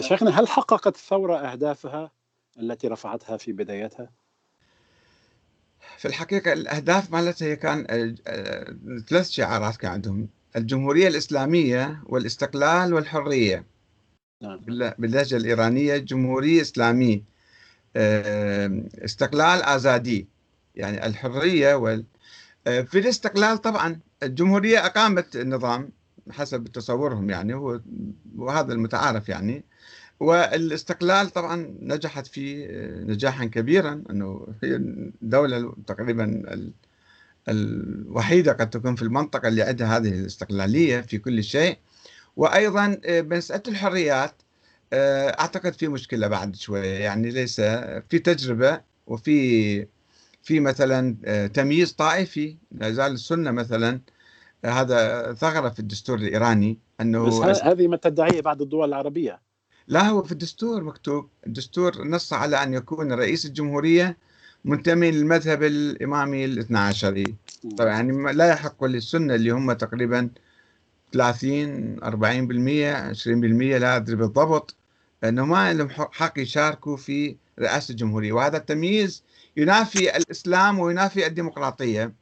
شيخنا، هل حققت الثورة أهدافها التي رفعتها في بدايتها؟ في الحقيقة الأهداف مالتها كان ثلاث شعارات كان عندهم: الجمهورية الإسلامية والاستقلال والحرية. نعم. باللهجة الإيرانية جمهورية إسلامية، استقلال آزادي، يعني الحرية في الاستقلال. طبعا الجمهورية أقامت النظام حسب تصورهم يعني، وهذا المتعارف يعني، والاستقلال طبعا نجحت فيه نجاحا كبيرا، انه هي الدولة تقريبا الوحيدة قد تكون في المنطقة اللي عندها هذه الاستقلالية في كل شيء. وايضا مسألة الحريات اعتقد في مشكلة بعد شوية، يعني ليس في تجربة، وفي مثلا تمييز طائفي، لا زال السنة مثلا، هذا ثغرة في الدستور الإيراني. أنه بس هذه ما تدعيه بعض الدول العربية. لا، هو في الدستور مكتوب، الدستور نص على أن يكون رئيس الجمهورية منتمي للمذهب الإمامي الاثنى عشري. طبعا يعني لا يحق للسنة اللي هم تقريبا 30 40% 20%، لا أدري بالضبط، أنه ما لهم حق يشاركوا في رئاسة الجمهورية. وهذا التمييز ينافي الإسلام وينافي الديمقراطية،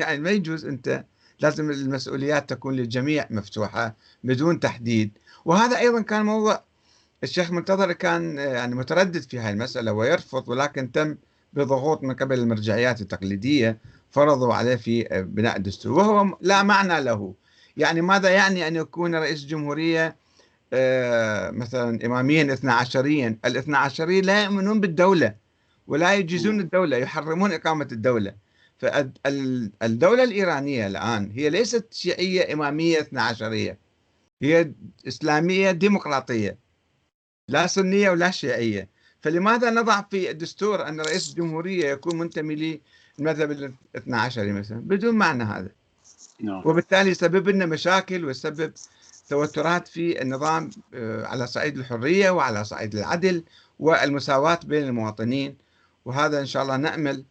يعني ما يجوز. أنت لازم المسؤوليات تكون للجميع مفتوحة بدون تحديد. وهذا أيضا كان موضوع الشيخ منتظر، كان يعني متردد في هذه المسألة ويرفض، ولكن تم بضغوط من قبل المرجعيات التقليدية، فرضوا عليه في بناء الدستور، وهو لا معنى له. يعني ماذا يعني أن يكون رئيس الجمهورية مثلا إماميا اثنا عشريا؟ الاثنا عشريين لا يؤمنون بالدولة ولا يجيزون الدولة، يحرمون إقامة الدولة. فالدولة الإيرانية الآن هي ليست شيعية إمامية اثنا عشرية، هي إسلامية ديمقراطية، لا سنية ولا شيعية. فلماذا نضع في الدستور أن رئيس الجمهورية يكون منتمي للمذهب الاثنى عشري مثلا؟ بدون معنى هذا. وبالتالي يسبب لنا مشاكل ويسبب توترات في النظام على صعيد الحرية وعلى صعيد العدل والمساواة بين المواطنين. وهذا إن شاء الله نأمل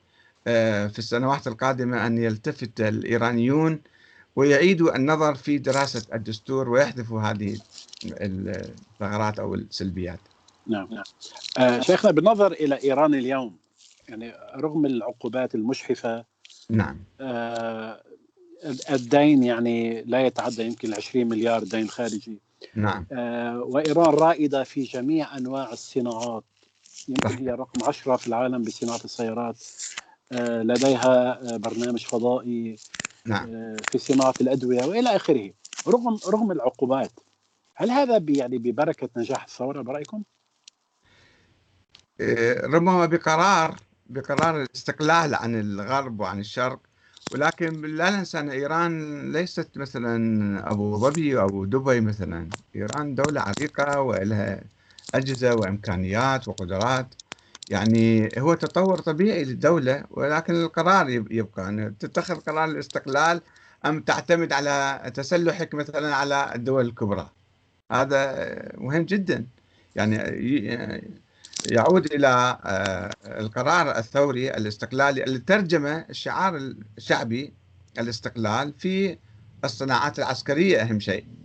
في السنوات القادمة أن يلتفت الإيرانيون ويعيدوا النظر في دراسة الدستور ويحذفوا هذه الثغرات أو السلبيات. نعم. شيخنا، بالنظر إلى إيران اليوم، يعني رغم العقوبات المشحفة، نعم، الدين يعني لا يتعدى يمكن 20 مليار دين خارجي، نعم، وإيران رائدة في جميع أنواع الصناعات، يمكن هي رقم 10 في العالم بصناعة السيارات، لديها برنامج فضائي، نعم، في صناعة الأدوية وإلى آخره. رغم العقوبات، هل هذا يعني ببركة نجاح الثورة برأيكم؟ ربما بقرار الاستقلال عن الغرب وعن الشرق، ولكن لا ننسى أن إيران ليست مثلا أبو ظبي أو دبي مثلا. إيران دولة عريقة ولها أجهزة وإمكانيات وقدرات، يعني هو تطور طبيعي للدولة، ولكن القرار يبقى أن تتخذ قرار الاستقلال أم تعتمد على تسلحك مثلا على الدول الكبرى. هذا مهم جدا، يعني يعود إلى القرار الثوري الاستقلالي اللي ترجمه الشعار الشعبي الاستقلال في الصناعات العسكرية أهم شيء.